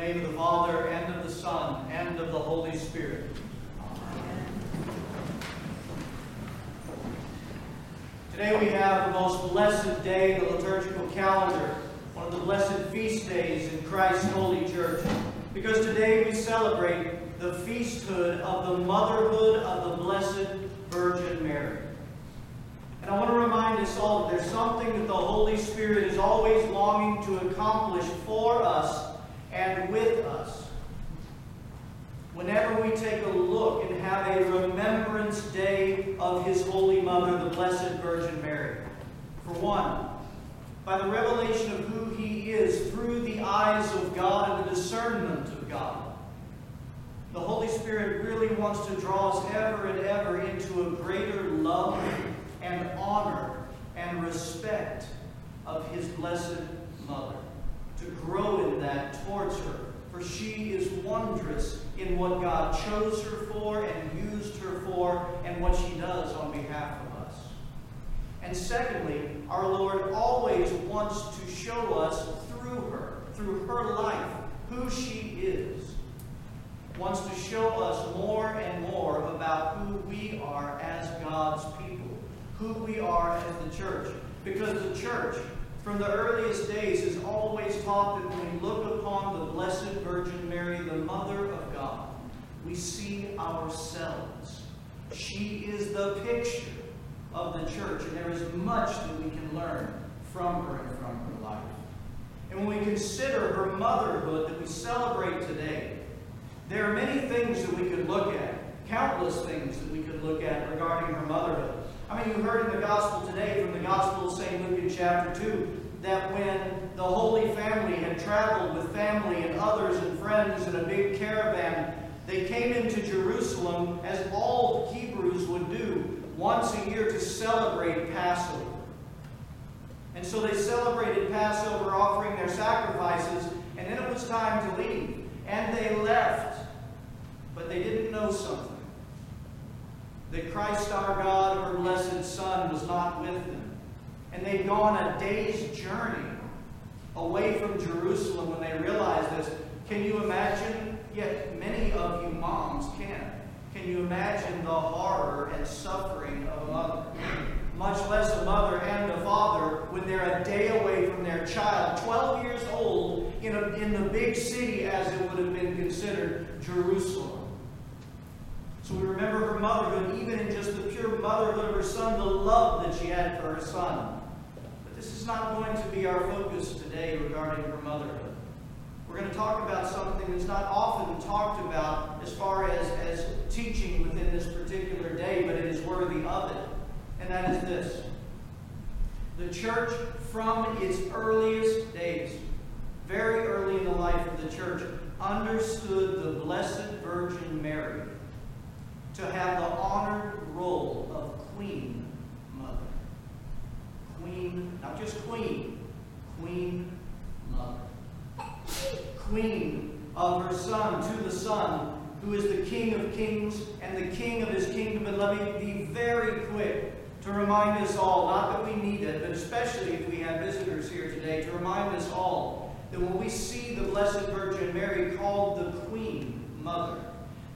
the name of the Father, and of the Son, and of the Holy Spirit. Amen. Today we have the most blessed day in the liturgical calendar, one of the blessed feast days in Christ's Holy Church, because today we celebrate the feasthood of the motherhood of the Blessed Virgin Mary. And I want to remind us all that there's something that the Holy Spirit is always longing to accomplish for us and with us. Whenever we take a look and have a remembrance day of His Holy Mother, the Blessed Virgin Mary. For one, by the revelation of who He is through the eyes of God and the discernment of God. The Holy Spirit really wants to draw us ever and ever into a greater love and honor and respect of His Blessed Mother, to grow in that towards her, for she is wondrous in what God chose her for and used her for and what she does on behalf of us. And secondly, our Lord always wants to show us through her life, who she is, wants to show us more and more about who we are as God's people, who we are as the church. Because the church, from the earliest days, is always taught that when we look upon the Blessed Virgin Mary, the Mother of God, we see ourselves. She is the picture of the church, and there is much that we can learn from her and from her life. And when we consider her motherhood that we celebrate today, there are many things that we could look at, countless things that we could look at regarding her motherhood. I mean, you heard in the Gospel today, from the Gospel of St. Luke in chapter 2, that when the Holy Family had traveled with family and others and friends in a big caravan, they came into Jerusalem, as all Hebrews would do, once a year to celebrate Passover. And so they celebrated Passover, offering their sacrifices, and then it was time to leave. And they left, but they didn't know something. That Christ our God, her blessed Son, was not with them. And they'd gone a day's journey away from Jerusalem when they realized this. Can you imagine? Yet many of you moms can. Can you imagine the horror and suffering of a mother? Much less a mother and a father when they're a day away from their child, 12 years old, in the big city as it would have been considered, Jerusalem. So we remember her motherhood, even in just the pure motherhood of her son, the love that she had for her son. But this is not going to be our focus today regarding her motherhood. We're going to talk about something that's not often talked about as far as teaching within this particular day, but it is worthy of it. And that is this. The church, from its earliest days, very early in the life of the church, understood the Blessed Virgin Mary to have the honored role of Queen Mother. Queen, not just Queen, Queen Mother. Queen of her Son, to the Son, who is the King of Kings and the King of His kingdom. And let me be very quick to remind us all, not that we need it, but especially if we have visitors here today, to remind us all that when we see the Blessed Virgin Mary called the Queen Mother,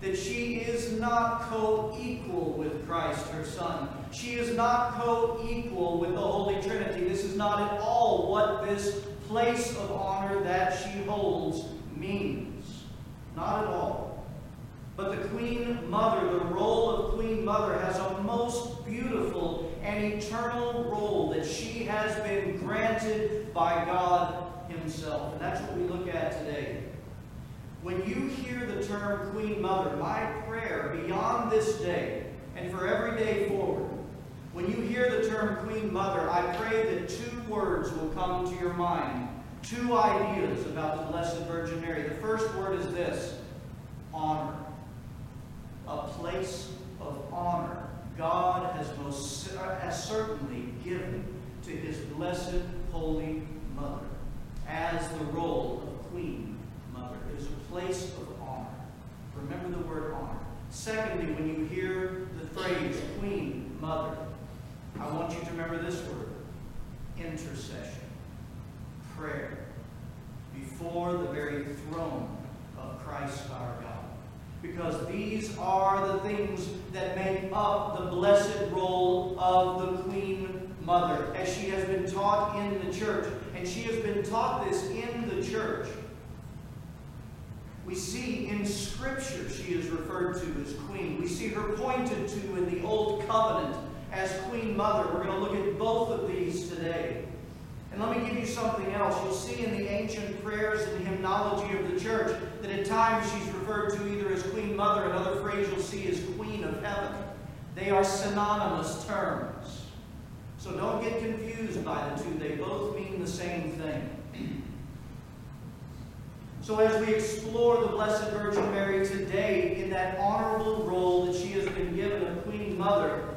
that she is not co-equal with Christ, her Son. She is not co-equal with the Holy Trinity. This is not at all what this place of honor that she holds means. Not at all. But the Queen Mother, the role of Queen Mother, has a most beautiful and eternal role that she has been granted by God Himself. And that's what we look at today. When you hear the term Queen Mother, my prayer beyond this day and for every day forward, when you hear the term Queen Mother, I pray that two words will come to your mind, two ideas about the Blessed Virgin Mary. The first word is this: honor. A place of honor God has most certainly given to His Blessed Holy Mother as the role of Queen. Is a place of honor. Remember the word honor. Secondly, when you hear the phrase Queen Mother, I want you to remember this word: intercession. Prayer. Before the very very throne of Christ our God. Because these are the things that make up the blessed role of the Queen Mother, as she has been taught in the church. And she has been taught this in the church. We see in Scripture she is referred to as Queen. We see her pointed to in the Old Covenant as Queen Mother. We're going to look at both of these today. And let me give you something else. You'll see in the ancient prayers and hymnology of the church that at times she's referred to either as Queen Mother, another phrase you'll see is Queen of Heaven. They are synonymous terms. So don't get confused by the two. They both mean the same thing. So as we explore the Blessed Virgin Mary today in that honorable role that she has been given of Queen Mother,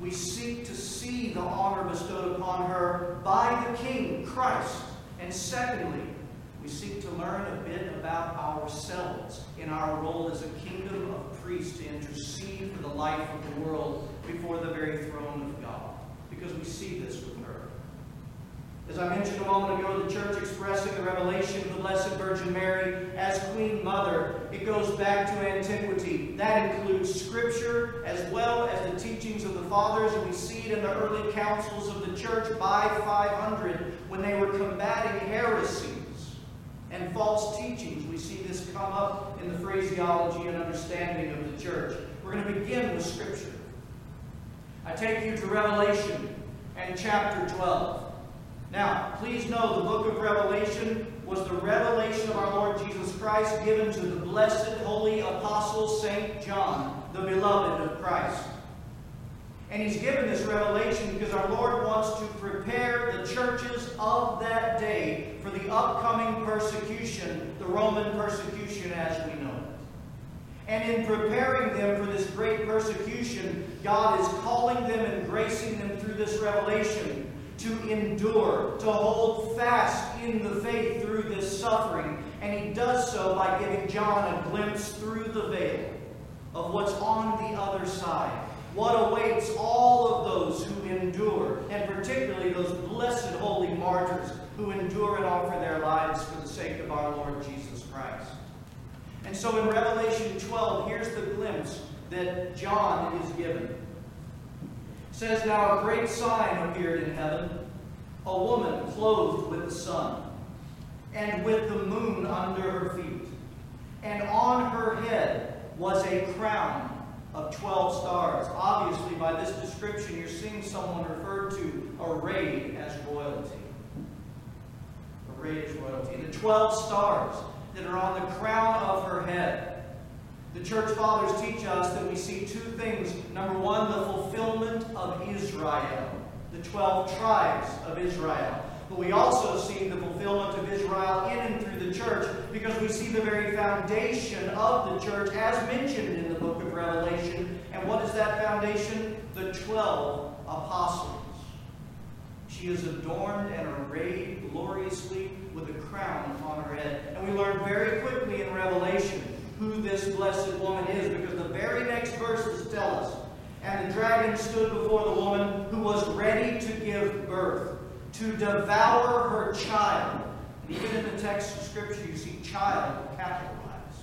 we seek to see the honor bestowed upon her by the King, Christ. And secondly, we seek to learn a bit about ourselves in our role as a kingdom of priests to intercede for the life of the world before the very throne of God. Because we see this with her. As I mentioned a moment ago, the church expressing the revelation of the Blessed Virgin Mary as Queen Mother, it goes back to antiquity. That includes Scripture as well as the teachings of the Fathers, and we see it in the early councils of the church by 500 when they were combating heresies and false teachings. We see this come up in the phraseology and understanding of the church. We're going to begin with Scripture. I take you to Revelation and chapter 12. Now, please know the book of Revelation was the revelation of our Lord Jesus Christ given to the blessed holy apostle Saint John, the beloved of Christ. And he's given this revelation because our Lord wants to prepare the churches of that day for the upcoming persecution, the Roman persecution as we know it. And in preparing them for this great persecution, God is calling them and gracing them through this revelation to endure, to hold fast in the faith through this suffering. And he does so by giving John a glimpse through the veil of what's on the other side, what awaits all of those who endure, and particularly those blessed holy martyrs who endure and offer their lives for the sake of our Lord Jesus Christ. And so in Revelation 12, here's the glimpse that John is given. It says, "Now a great sign appeared in heaven, a woman clothed with the sun, and with the moon under her feet. And on her head was a crown of 12 stars. Obviously, by this description, you're seeing someone referred to arrayed as royalty. Arrayed as royalty. And the 12 stars that are on the crown of her head. The church fathers teach us that we see two things. Number one, the fulfillment of Israel, the 12 tribes of Israel. But we also see the fulfillment of Israel in and through the church, because we see the very foundation of the church as mentioned in the book of Revelation. And what is that foundation? The 12 apostles. She is adorned and arrayed gloriously with a crown upon her head. And we learn very quickly in Revelation who this blessed woman is, because the very next verses tell us, "And the dragon stood before the woman who was ready to give birth, to devour her child." And even in the text of Scripture, you see child capitalized.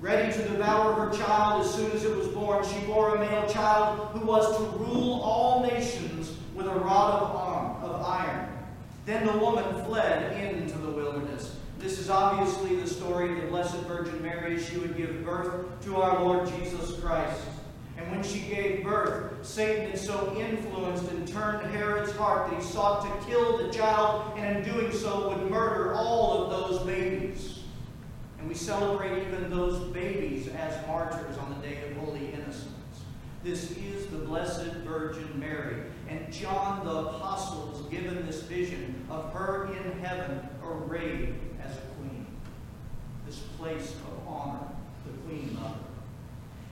Ready to devour her child as soon as it was born. She bore a male child who was to rule all nations with a rod of iron. Then the woman fled into the wilderness. This is obviously the story of the Blessed Virgin Mary. She would give birth to our Lord Jesus Christ. And when she gave birth, Satan had so influenced and turned Herod's heart that he sought to kill the child, and in doing so would murder all of those babies. And we celebrate even those babies as martyrs on the Day of Holy Innocence. This is the Blessed Virgin Mary. And John the Apostle was given this vision of her in heaven arrayed as a queen, this place of honor, the Queen Mother.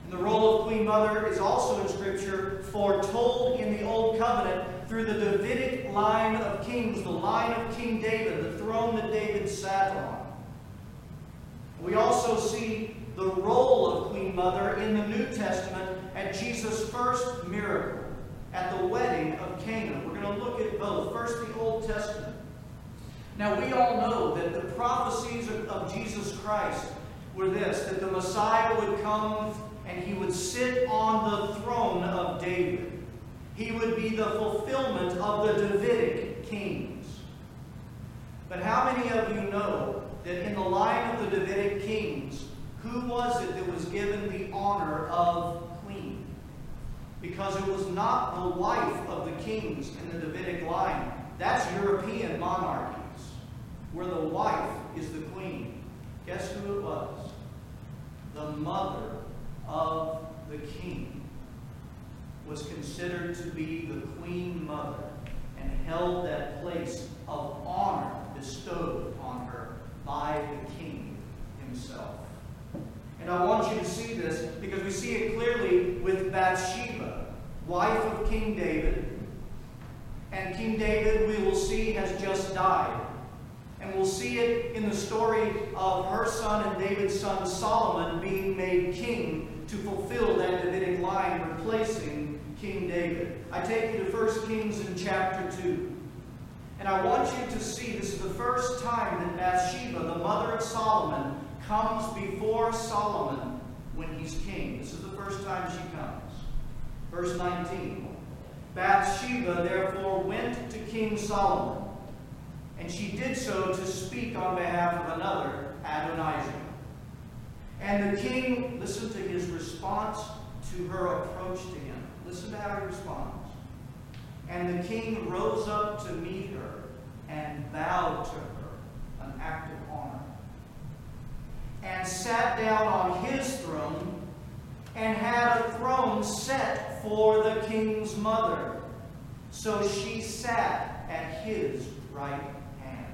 And the role of Queen Mother is also in Scripture foretold in the Old Covenant through the Davidic line of kings, the line of King David, the throne that David sat on. We also see the role of Queen Mother in the New Testament at Jesus' first miracle, at the wedding of Cana. We're going to look at both. First, the Old Testament. Now we all know that the prophecies of Jesus Christ were this, that the Messiah would come and he would sit on the throne of David. He would be the fulfillment of the Davidic kings. But how many of you know that in the line of the Davidic kings, who was it that was given the honor of queen? Because it was not the wife of the kings in the Davidic line. That's European monarchies, where the wife is the queen. Guess who it was? The mother of the king was considered to be the Queen Mother and held that place of honor bestowed on her by the king himself. And I want you to see this because we see it clearly with Bathsheba, wife of King David. And King David, we will see, has just died. And we'll see it in the story of her son and David's son Solomon being made king to fulfill that Davidic line, replacing King David. I take you to 1 Kings in chapter 2. And I want you to see this is the first time that Bathsheba, the mother of Solomon, comes before Solomon when he's king. This is the first time she comes. Verse 19. Bathsheba therefore went to King Solomon, and she did so to speak on behalf of another, Adonijah. And the king, listen to his response to her approach to him. Listen to how he responds. And the king rose up to meet her and bowed to her, an act of honor, and sat down on his throne and had a throne set for the king's mother. So she sat at his right hand.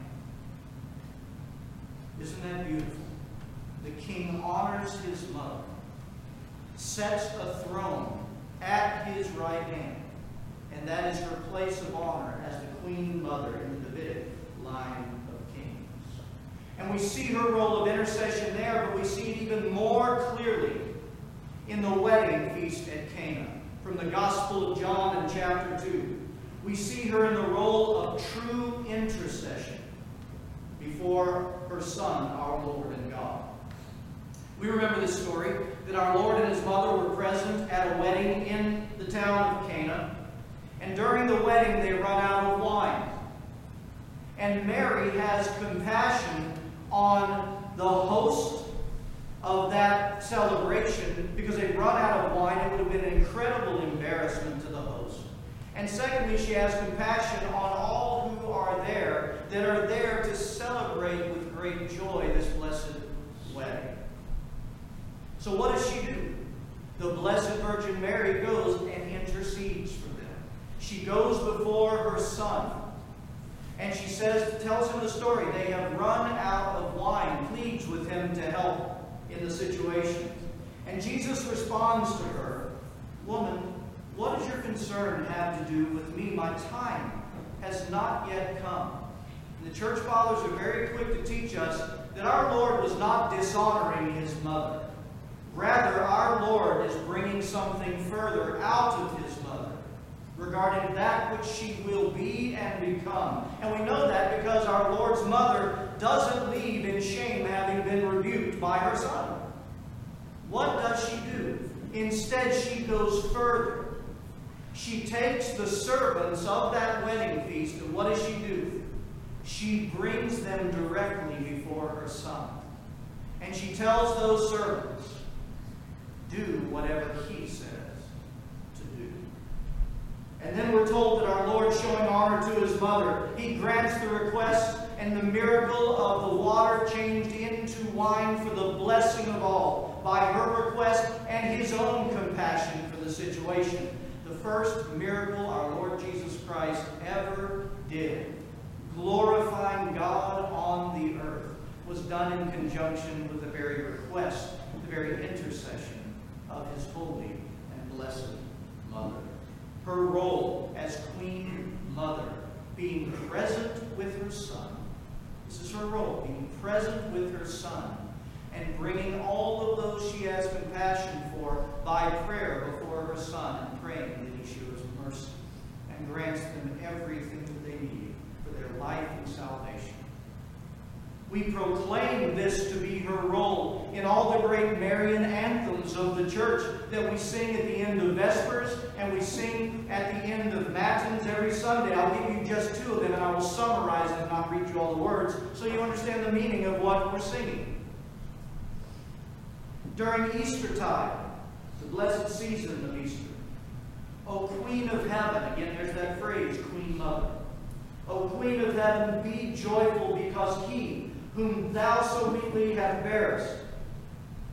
Isn't that beautiful? The king honors his mother, sets a throne at his right hand, and that is her place of honor as the Queen Mother in the Davidic line of kings. And we see her role of intercession there, but we see it even more clearly in the wedding feast at Cana from the Gospel of John in chapter 2. We see her in the role of true intercession before her Son, our Lord and God. We remember this story, that our Lord and his mother were present at a wedding in the town of Cana. And during the wedding, they run out of wine. And Mary has compassion on the host of that celebration because they run out of wine. It would have been an incredible embarrassment to the host. And secondly, she has compassion on all who are there, that are there to celebrate with great joy this blessed wedding. So what does she do? The Blessed Virgin Mary goes and intercedes for them. She goes before her son, and she tells him the story. They have run out of wine, pleads with him to help in the situation. And Jesus responds to her, "Woman, what does your concern have to do with me? My time has not yet come." And the church fathers are very quick to teach us that our Lord was not dishonoring his mother. Rather, our Lord is bringing something further out of his mother regarding that which she will be and become. And we know that because our Lord's mother doesn't leave in shame having been rebuked by her son. What does she do? Instead, she goes further. She takes the servants of that wedding feast, and what does she do? She brings them directly before her son. And she tells those servants, do whatever he says to do. And then we're told that our Lord, showing honor to his mother, he grants the request, and the miracle of the water changed into wine for the blessing of all, by her request and his own compassion for the situation. The first miracle our Lord Jesus Christ ever did, glorifying God on the earth, was done in conjunction with the very request, the very intercession of his holy and blessed mother. Her role as Queen Mother, being present with her son. This is her role, being present with her son and bringing all of those she has compassion for by prayer before her son and praying that he shows mercy and grants them everything that they need for their life and salvation. We proclaim this to be her role in all the great Marian anthems of the church that we sing at the end of Vespers and we sing at the end of Matins every Sunday. I'll give you just two of them and I will summarize and not read you all the words so you understand the meaning of what we're singing. During Easter time, the blessed season of Easter, O Queen of Heaven, again there's that phrase, Queen Mother. O Queen of Heaven, be joyful because He, whom thou so meekly hath bearest,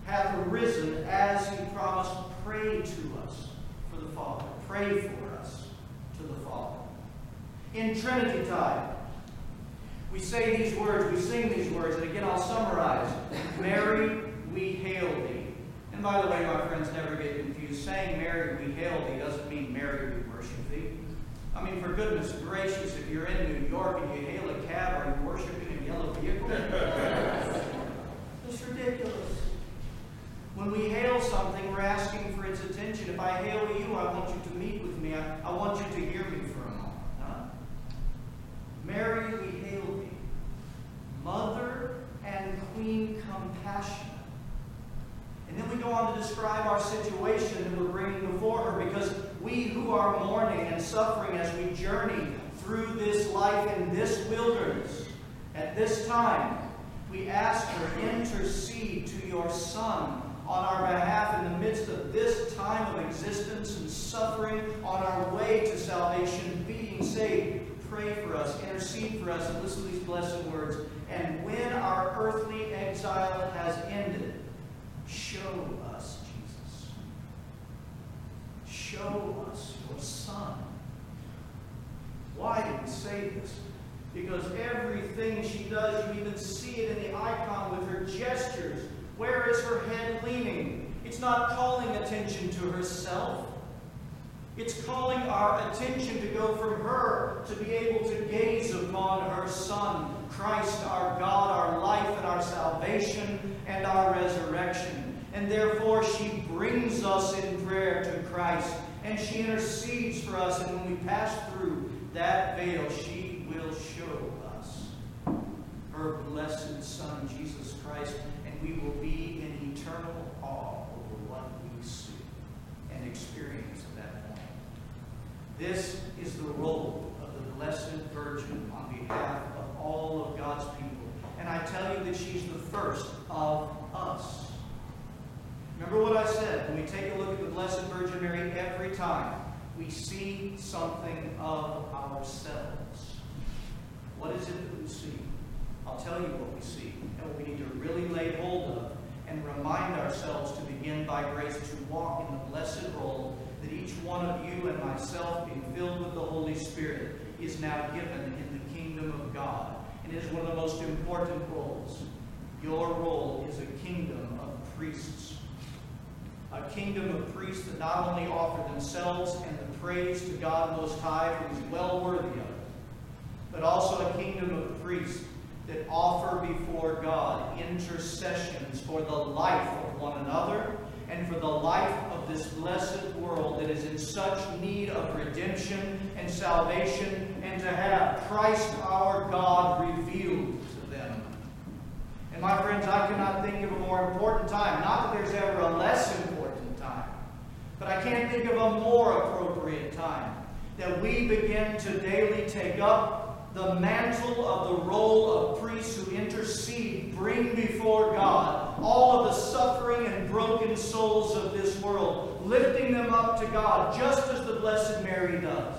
hath arisen as he promised. Pray to us for the Father. Pray for us to the Father. In Trinity time, we say these words, we sing these words, and again I'll summarize. Mary, we hail thee. And by the way, my friends, never get confused. Saying Mary, we hail thee doesn't mean Mary, we worship thee. I mean, for goodness gracious, if you're in New York and you hail a cab or you worship in a yellow vehicle, it's ridiculous. When we hail something, we're asking for its attention. If I hail you, I want you to meet with me. I want you to hear me for a moment. Huh? Mary, we hail thee, Mother and Queen Compassionate. And then we go on to describe our situation that we're bringing before her, because we who are mourning and suffering as we journey through this life in this wilderness, at this time, we ask her, intercede to your Son on our behalf in the midst of this time of existence and suffering on our way to salvation, being saved. Pray for us, intercede for us, and listen to these blessed words. And when our earthly exile has ended, show us Jesus. Show us your Son. Why did we say this? Because everything she does, you even see it in the icon with her gestures. Where is her head leaning? It's not calling attention to herself. It's calling our attention to go from her to be able to gaze upon her Son, Christ, our God, our life, and our salvation, and our resurrection. And therefore she brings us in prayer to Christ, and she intercedes for us, and when we pass through that veil, she will show us her blessed Son, Jesus Christ, and we will be in eternal awe over what we see and experience at that point. This is the role of the Blessed Virgin on behalf of all of God's people. And I tell you that she's the first of us. Remember what I said. When we take a look at the Blessed Virgin Mary, every time we see something of ourselves. What is it that we see? I'll tell you what we see and what we need to really lay hold of and remind ourselves to begin by grace to walk in the blessed role that each one of you and myself, being filled with the Holy Spirit, is now given in the kingdom of God. And it is one of the most important roles. Your role is a kingdom of priests. A kingdom of priests that not only offer themselves and the praise to God Most High, who is well worthy of it, but also a kingdom of priests that offer before God intercessions for the life of one another and for the life of this blessed world that is in such need of redemption and salvation, and to have Christ our God revealed to them. And my friends, I cannot think of a more important time. Not that there's ever a less important time, but I can't think of a more appropriate time that we begin to daily take up the mantle of the role of priests who intercede, bring before God all of the suffering and broken souls of this world, lifting them up to God, just as the Blessed Mary does.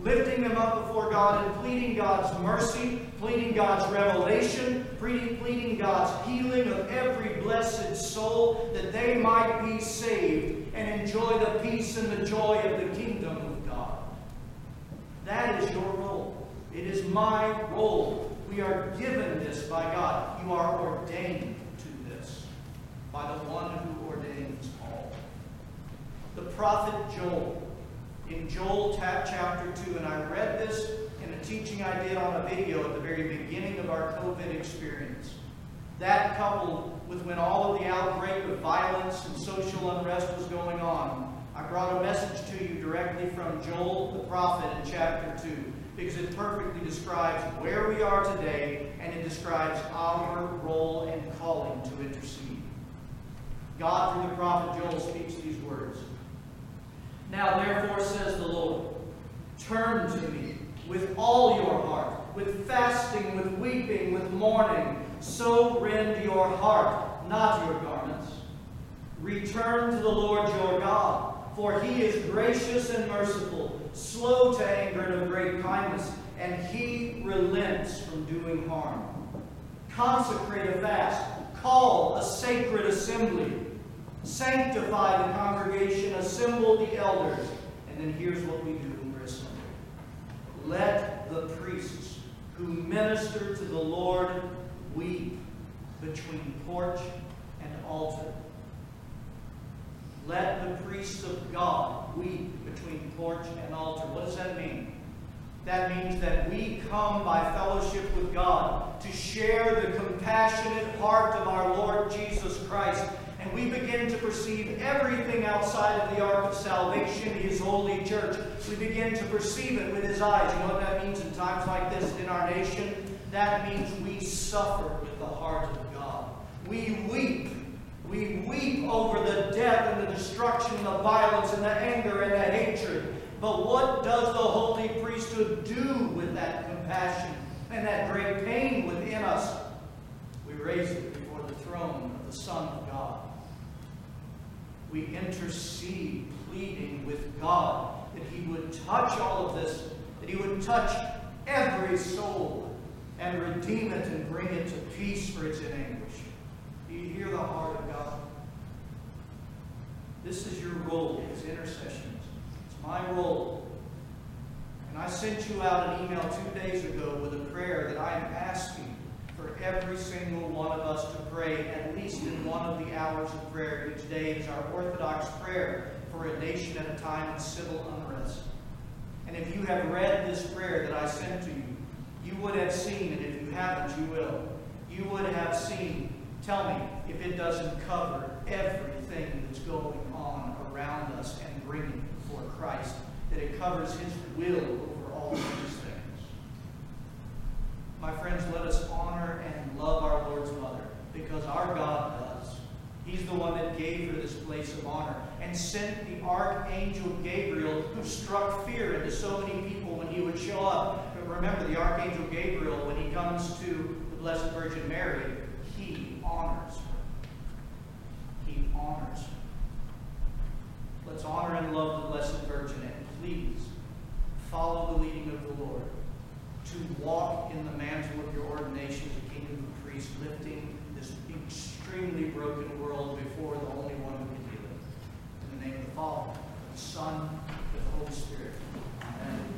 Lifting them up before God and pleading God's mercy, pleading God's revelation, pleading God's healing of every blessed soul, that they might be saved and enjoy the peace and the joy of the kingdom of God. That is your role. It is my role. We are given this by God. You are ordained to this by the one who ordains all. The prophet Joel, in Joel chapter 2, and I read this in a teaching I did on a video at the very beginning of our COVID experience. That coupled with when all of the outbreak of violence and social unrest was going on, I brought a message to you directly from Joel the prophet in chapter 2. because it perfectly describes where we are today and it describes our role and calling to intercede. God, through the prophet Joel, speaks these words. Now therefore, says the Lord, turn to me with all your heart, with fasting, with weeping, with mourning. So rend your heart, not your garments. Return to the Lord your God, for he is gracious and merciful, slow to anger and of great kindness, and he relents from doing harm. Consecrate a fast, call a sacred assembly, sanctify the congregation, assemble the elders, and then here's what we do when we're assembled. Let the priests who minister to the Lord weep between porch and altar. Let the priests of God weep between porch and altar. What does that mean? That means that we come by fellowship with God to share the compassionate heart of our Lord Jesus Christ. And we begin to perceive everything outside of the ark of salvation, his holy church. We begin to perceive it with his eyes. You know what that means in times like this in our nation? That means we suffer with the heart of God. We weep. We weep over the death and the destruction, the violence and the anger and the hatred. But what does the holy priesthood do with that compassion and that great pain within us? We raise it before the throne of the Son of God. We intercede, pleading with God that he would touch all of this, that he would touch every soul and redeem it and bring it to peace for its anguish. Do you hear the heart of God? This is your role as intercessions. It's my role. And I sent you out an email 2 days ago with a prayer that I am asking for every single one of us to pray at least in one of the hours of prayer each day. It is our Orthodox prayer for a nation at a time of civil unrest. And if you have read this prayer that I sent to you, you would have seen, and if you haven't, you will. You would have seen, tell me, if it doesn't cover everything that's going on around us and bringing it before Christ, that it covers his will over all these things. My friends, let us honor and love our Lord's Mother, because our God does. He's the one that gave her this place of honor and sent the Archangel Gabriel, who struck fear into so many people when he would show up. Remember, the Archangel Gabriel, when he comes to the Blessed Virgin Mary, he honors her. He honors her. Let's honor and love the Blessed Virgin, and please follow the leading of the Lord to walk in the mantle of your ordination as a kingdom of priests, lifting this extremely broken world before the only one who can heal it. In the name of the Father, and the Son, and the Holy Spirit. Amen.